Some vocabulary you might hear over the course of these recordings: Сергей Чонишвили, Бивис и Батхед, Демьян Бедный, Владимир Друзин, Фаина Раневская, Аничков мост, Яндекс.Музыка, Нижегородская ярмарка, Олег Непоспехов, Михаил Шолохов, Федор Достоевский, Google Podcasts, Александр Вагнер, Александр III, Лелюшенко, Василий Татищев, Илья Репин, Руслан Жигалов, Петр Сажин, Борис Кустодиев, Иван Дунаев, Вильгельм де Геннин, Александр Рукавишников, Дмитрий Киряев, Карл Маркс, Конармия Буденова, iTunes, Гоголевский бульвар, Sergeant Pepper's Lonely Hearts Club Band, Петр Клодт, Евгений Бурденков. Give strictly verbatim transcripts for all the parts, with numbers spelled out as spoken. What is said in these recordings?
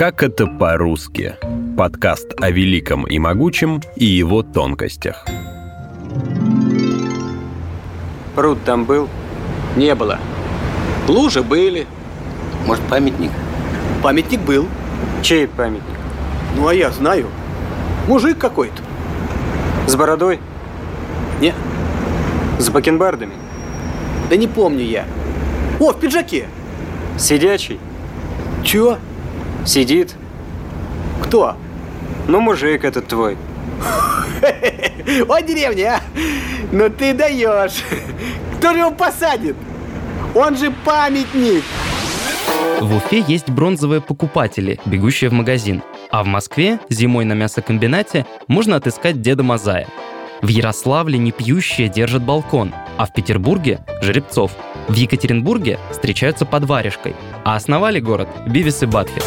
«Как это по-русски» – подкаст о великом и могучем и его тонкостях. Пруд там был? Не было. Лужи были. Может, памятник? Памятник был. Чей памятник? Ну, а я знаю. Мужик какой-то. С бородой? Не. С бакенбардами? Да не помню я. О, в пиджаке. Сидячий? Чё? Сидит. Кто? Ну, мужик этот твой. О, деревня, а! Ну ты даешь! Кто же его посадит? Он же памятник! В Уфе есть бронзовые покупатели, бегущие в магазин. А в Москве зимой на мясокомбинате можно отыскать Деда Мазая. В Ярославле непьющие держат балкон, а в Петербурге – жеребцов. В Екатеринбурге встречаются под варежкой, а основали город Бивис и Батхед.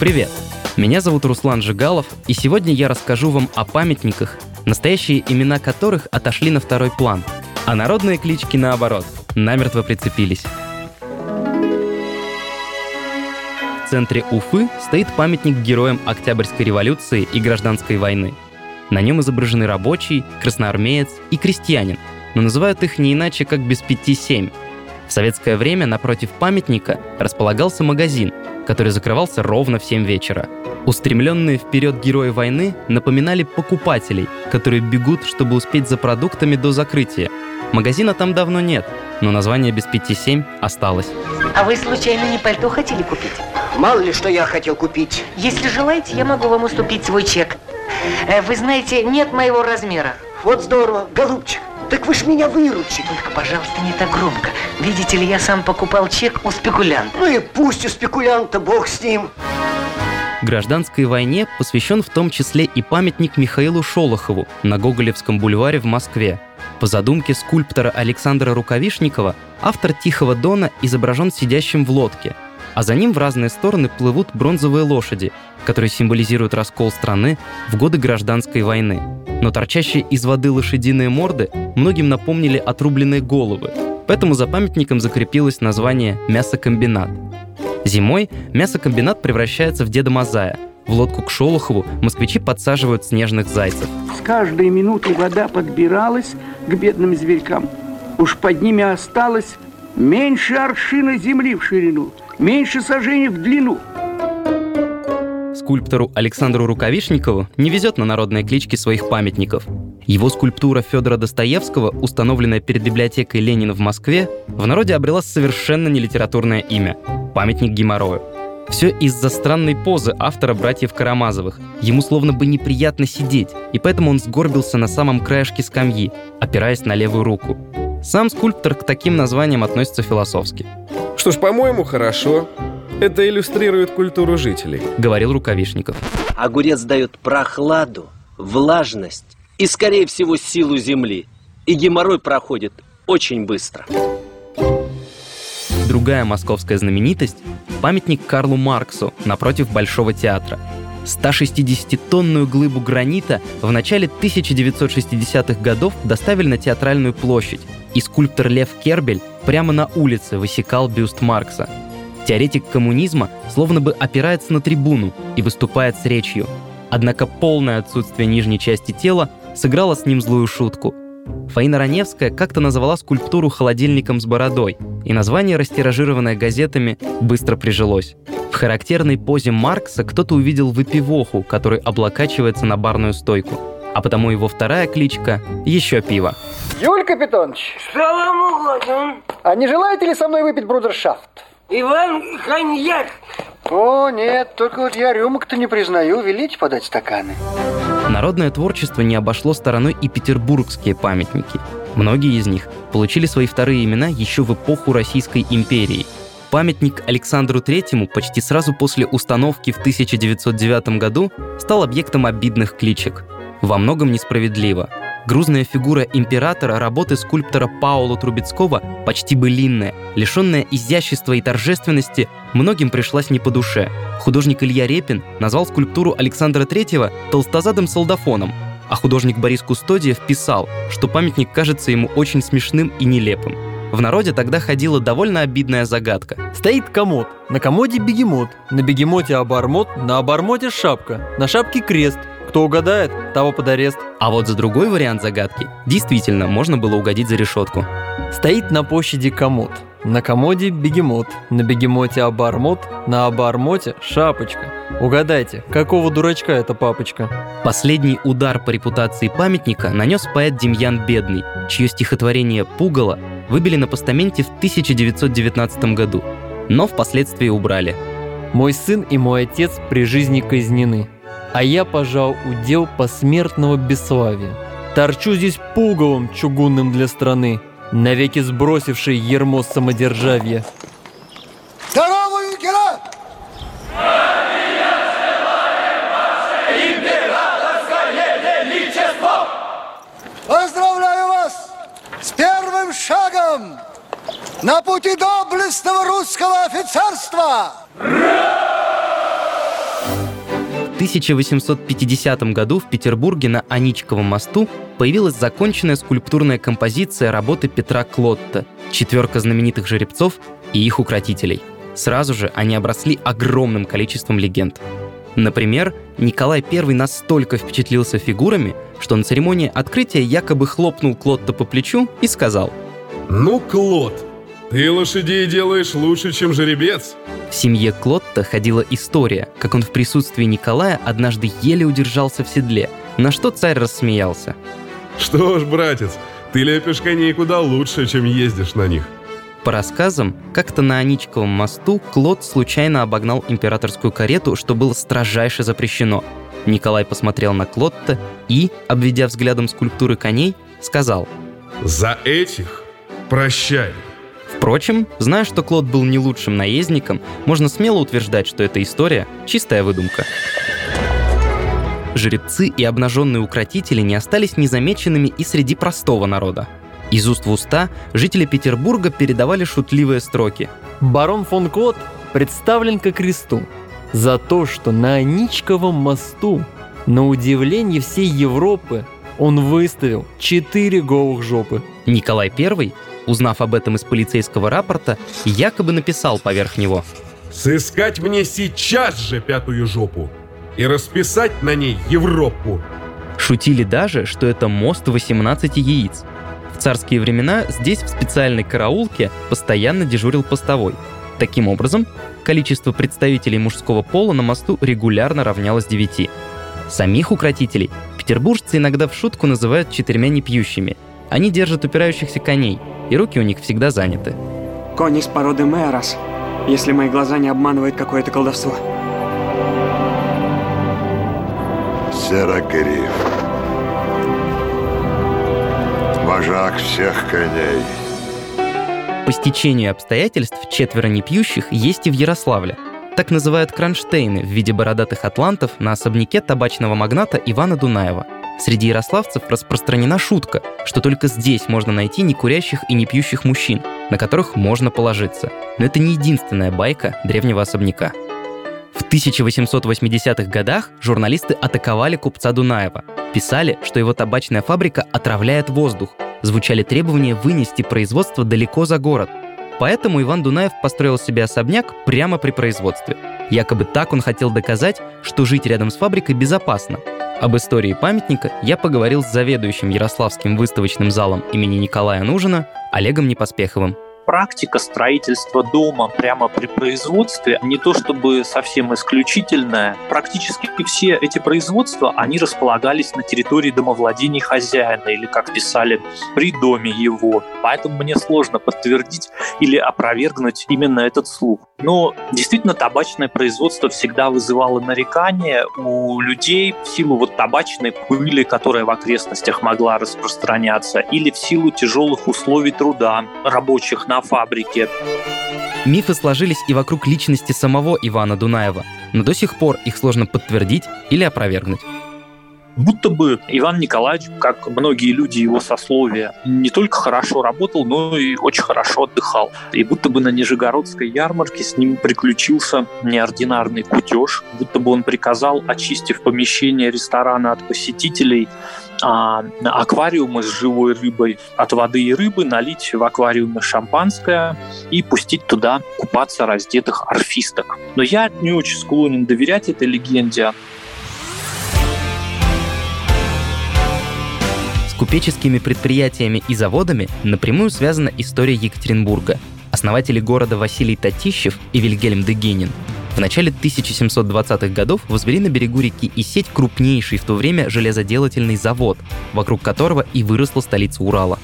Привет! Меня зовут Руслан Жигалов, и сегодня я расскажу вам о памятниках, настоящие имена которых отошли на второй план, а народные клички, наоборот, намертво прицепились. В центре Уфы стоит памятник героям Октябрьской революции и Гражданской войны. На нем изображены рабочий, красноармеец и крестьянин, но называют их не иначе, как без пяти семь. В советское время напротив памятника располагался магазин, который закрывался ровно в семь вечера. Устремленные вперед герои войны напоминали покупателей, которые бегут, чтобы успеть за продуктами до закрытия. Магазина там давно нет, но название без пяти семь осталось. А вы случайно не пальто хотели купить? Мало ли что я хотел купить. Если желаете, я могу вам уступить свой чек. Вы знаете, нет моего размера. Вот здорово, голубчик. Так вы ж меня выручите. Только, пожалуйста, не так громко. Видите ли, я сам покупал чек у спекулянта. Ну и пусть у спекулянта, бог с ним. Гражданской войне посвящен в том числе и памятник Михаилу Шолохову на Гоголевском бульваре в Москве. По задумке скульптора Александра Рукавишникова, автор «Тихого Дона» изображен сидящим в лодке, а за ним в разные стороны плывут бронзовые лошади, которые символизируют раскол страны в годы Гражданской войны. Но торчащие из воды лошадиные морды многим напомнили отрубленные головы, поэтому за памятником закрепилось название «Мясокомбинат». Зимой мясокомбинат превращается в Деда Мазая. В лодку к Шолохову москвичи подсаживают снежных зайцев. С каждой минуты вода подбиралась к бедным зверькам. Уж под ними осталось меньше аршина земли в ширину, меньше сажений в длину. Скульптору Александру Рукавишникову не везет на народные клички своих памятников. Его скульптура Федора Достоевского, установленная перед библиотекой Ленина в Москве, в народе обрела совершенно нелитературное имя – памятник геморрою. Все из-за странной позы автора братьев Карамазовых. Ему словно бы неприятно сидеть, и поэтому он сгорбился на самом краешке скамьи, опираясь на левую руку. Сам скульптор к таким названиям относится философски. «Что ж, по-моему, хорошо. Это иллюстрирует культуру жителей», — говорил Рукавишников. «Огурец дает прохладу, влажность и, скорее всего, силу земли. И геморрой проходит очень быстро». Другая московская знаменитость — памятник Карлу Марксу напротив Большого театра. сто шестидесятитонную глыбу гранита в начале тысяча девятьсот шестидесятых годов доставили на Театральную площадь, и скульптор Лев Кербель прямо на улице высекал бюст Маркса. Теоретик коммунизма словно бы опирается на трибуну и выступает с речью. Однако полное отсутствие нижней части тела сыграло с ним злую шутку. Фаина Раневская как-то назвала скульптуру холодильником с бородой, и название, растиражированное газетами, быстро прижилось. В характерной позе Маркса кто-то увидел выпивоху, который облокачивается на барную стойку, а потому его вторая кличка – «Еще пиво». Юль Капитонович! Что вам угодно? А не желаете ли со мной выпить брудершафт? Иван, коньяк! О, нет, только вот я рюмок-то не признаю, велите подать стаканы. Народное творчество не обошло стороной и петербургские памятники. Многие из них получили свои вторые имена еще в эпоху Российской империи. Памятник Александру третьему почти сразу после установки в тысяча девятьсот девятом году стал объектом обидных кличек. Во многом несправедливо. Грузная фигура императора работы скульптора Павла Трубецкого, почти былинная, лишенная изящества и торжественности, многим пришлась не по душе. Художник Илья Репин назвал скульптуру Александра третьего толстозадым солдафоном, а художник Борис Кустодиев писал, что памятник кажется ему очень смешным и нелепым. В народе тогда ходила довольно обидная загадка. Стоит комод, на комоде бегемот, на бегемоте обормот, на обормоте шапка, на шапке крест. Кто угадает, того под арест. А вот за другой вариант загадки действительно можно было угодить за решетку. Стоит на площади комод, на комоде бегемот, на бегемоте обормот, на обормоте шапочка. Угадайте, какого дурачка эта папочка? Последний удар по репутации памятника нанес поэт Демьян Бедный, чье стихотворение «Пугало» выбили на постаменте в тысяча девятьсот девятнадцатом году, но впоследствии убрали. «Мой сын и мой отец при жизни казнены, а я, пожал, удел посмертного бесславия. Торчу здесь пугалом чугунным для страны, навеки сбросивший ярмо самодержавия». Здорово, юнкера! Поздравляю вас с первым шагом на пути доблестного русского офицерства! В тысяча восемьсот пятидесятом году в Петербурге на Аничковом мосту появилась законченная скульптурная композиция работы Петра Клодта «Четверка знаменитых жеребцов и их укротителей». Сразу же они обросли огромным количеством легенд. Например, Николай Первый настолько впечатлился фигурами, что на церемонии открытия якобы хлопнул Клодта по плечу и сказал: «Ну, Клодт, ты лошадей делаешь лучше, чем жеребец». В семье Клодта ходила история, как он в присутствии Николая однажды еле удержался в седле, на что царь рассмеялся. «Что ж, братец, ты лепишь коней куда лучше, чем ездишь на них». По рассказам, как-то на Аничковом мосту Клодт случайно обогнал императорскую карету, что было строжайше запрещено. Николай посмотрел на Клодта и, обведя взглядом скульптуры коней, сказал: «За этих прощай». Впрочем, зная, что Клодт был не лучшим наездником, можно смело утверждать, что эта история – чистая выдумка. Жеребцы и обнаженные укротители не остались незамеченными и среди простого народа. Из уст в уста жители Петербурга передавали шутливые строки: «Барон фон Клодт представлен ко кресту за то, что на Аничковом мосту, на удивление всей Европы, он выставил четыре голых жопы». Николай Первый, узнав об этом из полицейского рапорта, якобы написал поверх него: «Сыскать мне сейчас же пятую жопу и расписать на ней Европу». Шутили даже, что это мост восемнадцати яиц. В царские времена здесь в специальной караулке постоянно дежурил постовой. Таким образом, количество представителей мужского пола на мосту регулярно равнялось девяти. Самих укротителей петербуржцы иногда в шутку называют четырьмя непьющими. Они держат упирающихся коней, и руки у них всегда заняты. «Кони с породы мэрос, если мои глаза не обманывают какое-то колдовство». «Серогриф, вожак всех коней». По стечению обстоятельств четверо непьющих есть и в Ярославле. Так называют кронштейны в виде бородатых атлантов на особняке табачного магната Ивана Дунаева. Среди ярославцев распространена шутка, что только здесь можно найти некурящих и непьющих мужчин, на которых можно положиться. Но это не единственная байка древнего особняка. В тысяча восемьсот восьмидесятых годах журналисты атаковали купца Дунаева. Писали, что его табачная фабрика отравляет воздух. Звучали требования вынести производство далеко за город. Поэтому Иван Дунаев построил себе особняк прямо при производстве. Якобы так он хотел доказать, что жить рядом с фабрикой безопасно. Об истории памятника я поговорил с заведующим Ярославским выставочным залом имени Николая Нужина Олегом Непоспеховым. Практика строительства дома прямо при производстве не то чтобы совсем исключительная. Практически все эти производства, они располагались на территории домовладений хозяина или, как писали, при доме его. Поэтому мне сложно подтвердить или опровергнуть именно этот слух. Но действительно табачное производство всегда вызывало нарекания у людей в силу вот табачной пыли, которая в окрестностях могла распространяться, или в силу тяжелых условий труда рабочих на фабрике. Мифы сложились и вокруг личности самого Ивана Дунаева, но до сих пор их сложно подтвердить или опровергнуть. Будто бы Иван Николаевич, как многие люди его сословия, не только хорошо работал, но и очень хорошо отдыхал. И будто бы на Нижегородской ярмарке с ним приключился неординарный кутеж, будто бы он приказал, очистив помещение ресторана от посетителей, а аквариумы с живой рыбой от воды и рыбы, налить в аквариумы шампанское и пустить туда купаться раздетых орфисток. Но я не очень склонен доверять этой легенде. С купеческими предприятиями и заводами напрямую связана история Екатеринбурга. Основатели города Василий Татищев и Вильгельм де Геннин в начале тысяча семьсот двадцатых годов возвели на берегу реки Исеть крупнейший в то время железоделательный завод, вокруг которого и выросла столица Урала.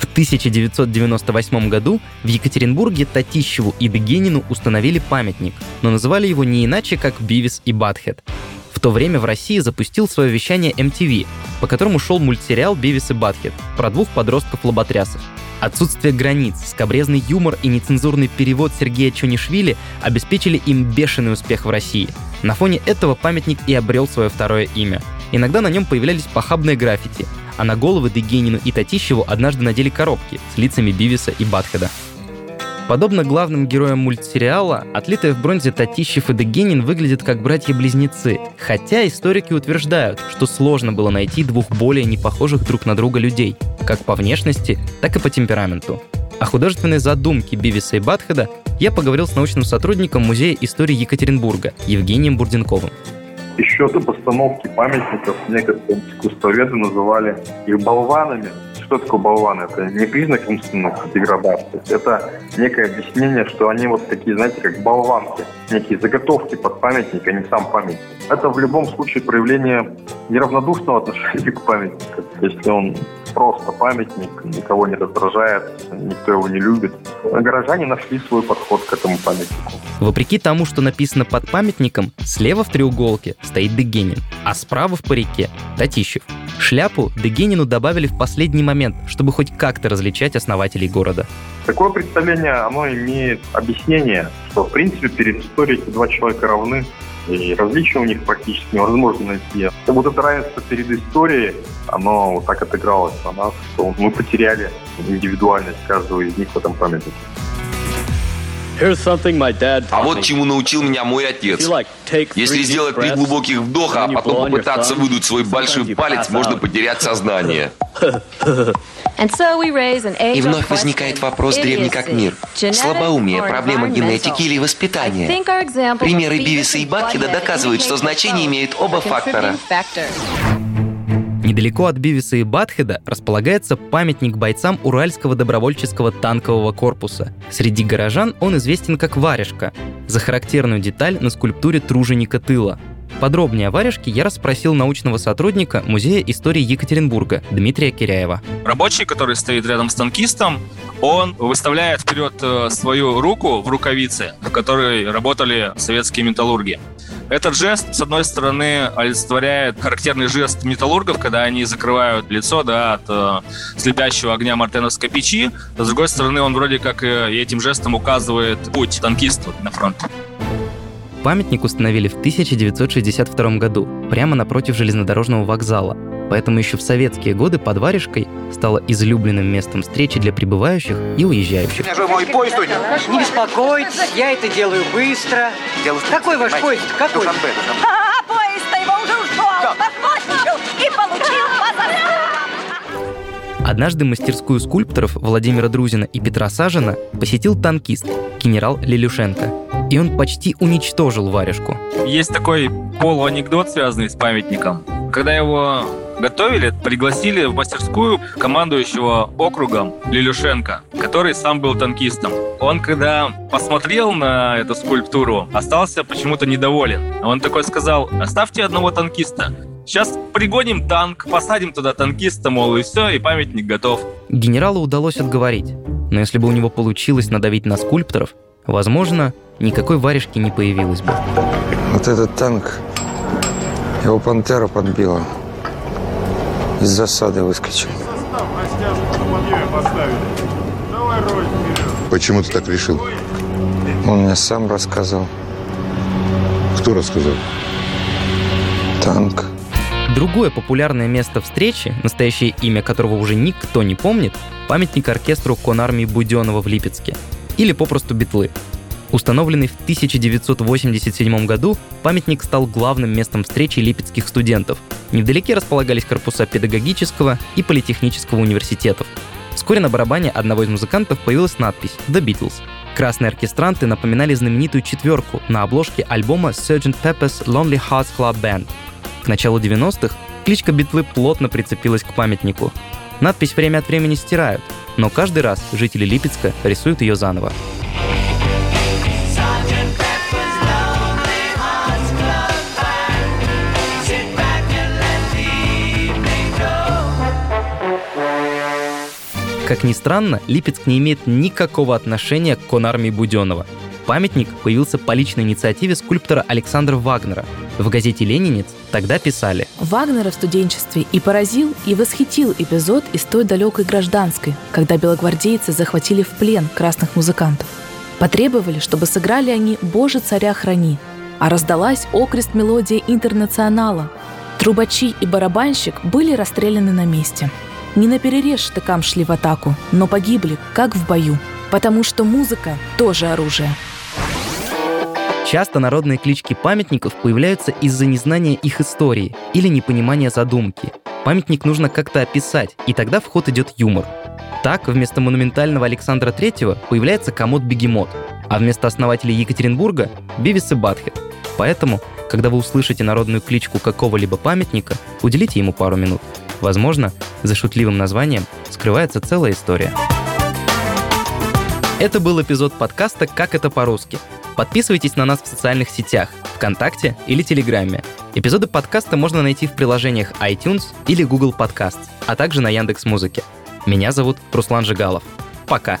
В тысяча девятьсот девяносто восьмом году в Екатеринбурге Татищеву и де Геннину установили памятник, но называли его не иначе, как «Бивис и Батхед». В то время в России запустил свое вещание эм ти ви, по которому шел мультсериал «Бивис и Батхед» про двух подростков-лоботрясов. Отсутствие границ, скабрезный юмор и нецензурный перевод Сергея Чонишвили обеспечили им бешеный успех в России. На фоне этого памятник и обрел свое второе имя. Иногда на нем появлялись похабные граффити, а на головы де Геннину и Татищеву однажды надели коробки с лицами Бивиса и Батхеда. Подобно главным героям мультсериала, отлитые в бронзе Татищев и де Геннин выглядят как братья-близнецы, хотя историки утверждают, что сложно было найти двух более непохожих друг на друга людей, как по внешности, так и по темпераменту. О художественной задумке Бивиса и Батхеда я поговорил с научным сотрудником Музея истории Екатеринбурга Евгением Бурденковым. Еще до постановки памятников некоторые искусствоведы называли их болванами. Что такое болваны? Это не признак умственной деградации. Это некое объяснение, что они вот такие, знаете, как болванки, некие заготовки под памятник, а не сам памятник. Это в любом случае проявление неравнодушного отношения к памятнику. Если он просто памятник, никого не раздражает, никто его не любит. Горожане нашли свой подход к этому памятнику. Вопреки тому, что написано под памятником, слева в треуголке стоит де Геннин, а справа в парике – Татищев. Шляпу де Геннину добавили в последний момент, чтобы хоть как-то различать основателей города. Такое представление, оно имеет объяснение, что в принципе перед историей эти два человека равны, и различия у них практически невозможно найти. Вот это равенство перед историей, оно вот так отыгралось на нас, что мы потеряли индивидуальность каждого из них в этом памятнике. А вот чему научил меня мой отец. Если сделать три глубоких вдоха, а потом попытаться выдуть свой большой палец, можно потерять сознание. И вновь возникает вопрос древний как мир. Слабоумие, проблема генетики или воспитания. Примеры Бивиса и Батхеда доказывают, что значение имеют оба фактора. Недалеко от Бивиса и Батхеда располагается памятник бойцам Уральского добровольческого танкового корпуса. Среди горожан он известен как варежка, за характерную деталь на скульптуре труженика тыла. Подробнее о варежке я расспросил научного сотрудника Музея истории Екатеринбурга Дмитрия Киряева. Рабочий, который стоит рядом с танкистом, он выставляет вперед свою руку в рукавице, в которой работали советские металлурги. Этот жест, с одной стороны, олицетворяет характерный жест металлургов, когда они закрывают лицо, да, от э, слепящего огня мартеновской печи. С другой стороны, он вроде как э, этим жестом указывает путь танкисту на фронт. Памятник установили в тысяча девятьсот шестьдесят втором году, прямо напротив железнодорожного вокзала. Поэтому еще в советские годы под варежкой стало излюбленным местом встречи для прибывающих и уезжающих. Мой поезд уйдет. Не беспокойтесь, я это делаю быстро. Дело какой ваш Мать. поезд? Какой? А, поезд-то его уже ушел, подпустил и получил позор. Однажды мастерскую скульпторов Владимира Друзина и Петра Сажина посетил танкист, генерал Лелюшенко. И он почти уничтожил варежку. Есть такой полуанекдот, связанный с памятником. Когда его готовили, пригласили в мастерскую командующего округом Лелюшенко, который сам был танкистом. Он, когда посмотрел на эту скульптуру, остался почему-то недоволен. Он такой сказал: «Оставьте одного танкиста. Сейчас пригоним танк, посадим туда танкиста, мол, и все, и памятник готов». Генералу удалось отговорить. Но если бы у него получилось надавить на скульпторов, возможно, никакой варежки не появилось бы. Вот этот танк, его пантера подбила. Из засады выскочил. Почему ты так решил? Он мне сам рассказал. Кто рассказал? Танк. Другое популярное место встречи, настоящее имя которого уже никто не помнит, памятник оркестру Конармии Буденова в Липецке, или попросту Битлы. Установленный в тысяча девятьсот восемьдесят седьмом году, памятник стал главным местом встречи липецких студентов. Невдалеке располагались корпуса педагогического и политехнического университетов. Вскоре на барабане одного из музыкантов появилась надпись «The Beatles». Красные оркестранты напоминали знаменитую четверку на обложке альбома Sergeant Pepper's Lonely Hearts Club Band. К началу девяностых кличка Битлы плотно прицепилась к памятнику. Надпись время от времени стирают, но каждый раз жители Липецка рисуют ее заново. Как ни странно, Липецк не имеет никакого отношения к Конармии Буденова. Памятник появился по личной инициативе скульптора Александра Вагнера. В газете «Ленинец» тогда писали: «Вагнера в студенчестве и поразил, и восхитил эпизод из той далекой гражданской, когда белогвардейцы захватили в плен красных музыкантов. Потребовали, чтобы сыграли они «Боже, царя храни», а раздалась окрест мелодия «Интернационала». Трубачи и барабанщик были расстреляны на месте. Не наперерез штыкам шли в атаку, но погибли, как в бою, потому что музыка тоже оружие». Часто народные клички памятников появляются из-за незнания их истории или непонимания задумки. Памятник нужно как-то описать, и тогда в ход идет юмор. Так, вместо монументального Александра третьего появляется комод-бегемот, а вместо основателей Екатеринбурга – Бивис и Батхед. Поэтому, когда вы услышите народную кличку какого-либо памятника, уделите ему пару минут. Возможно, за шутливым названием скрывается целая история. Это был эпизод подкаста «Как это по-русски». Подписывайтесь на нас в социальных сетях, ВКонтакте или Телеграме. Эпизоды подкаста можно найти в приложениях iTunes или Google Podcasts, а также на Яндекс.Музыке. Меня зовут Руслан Жигалов. Пока!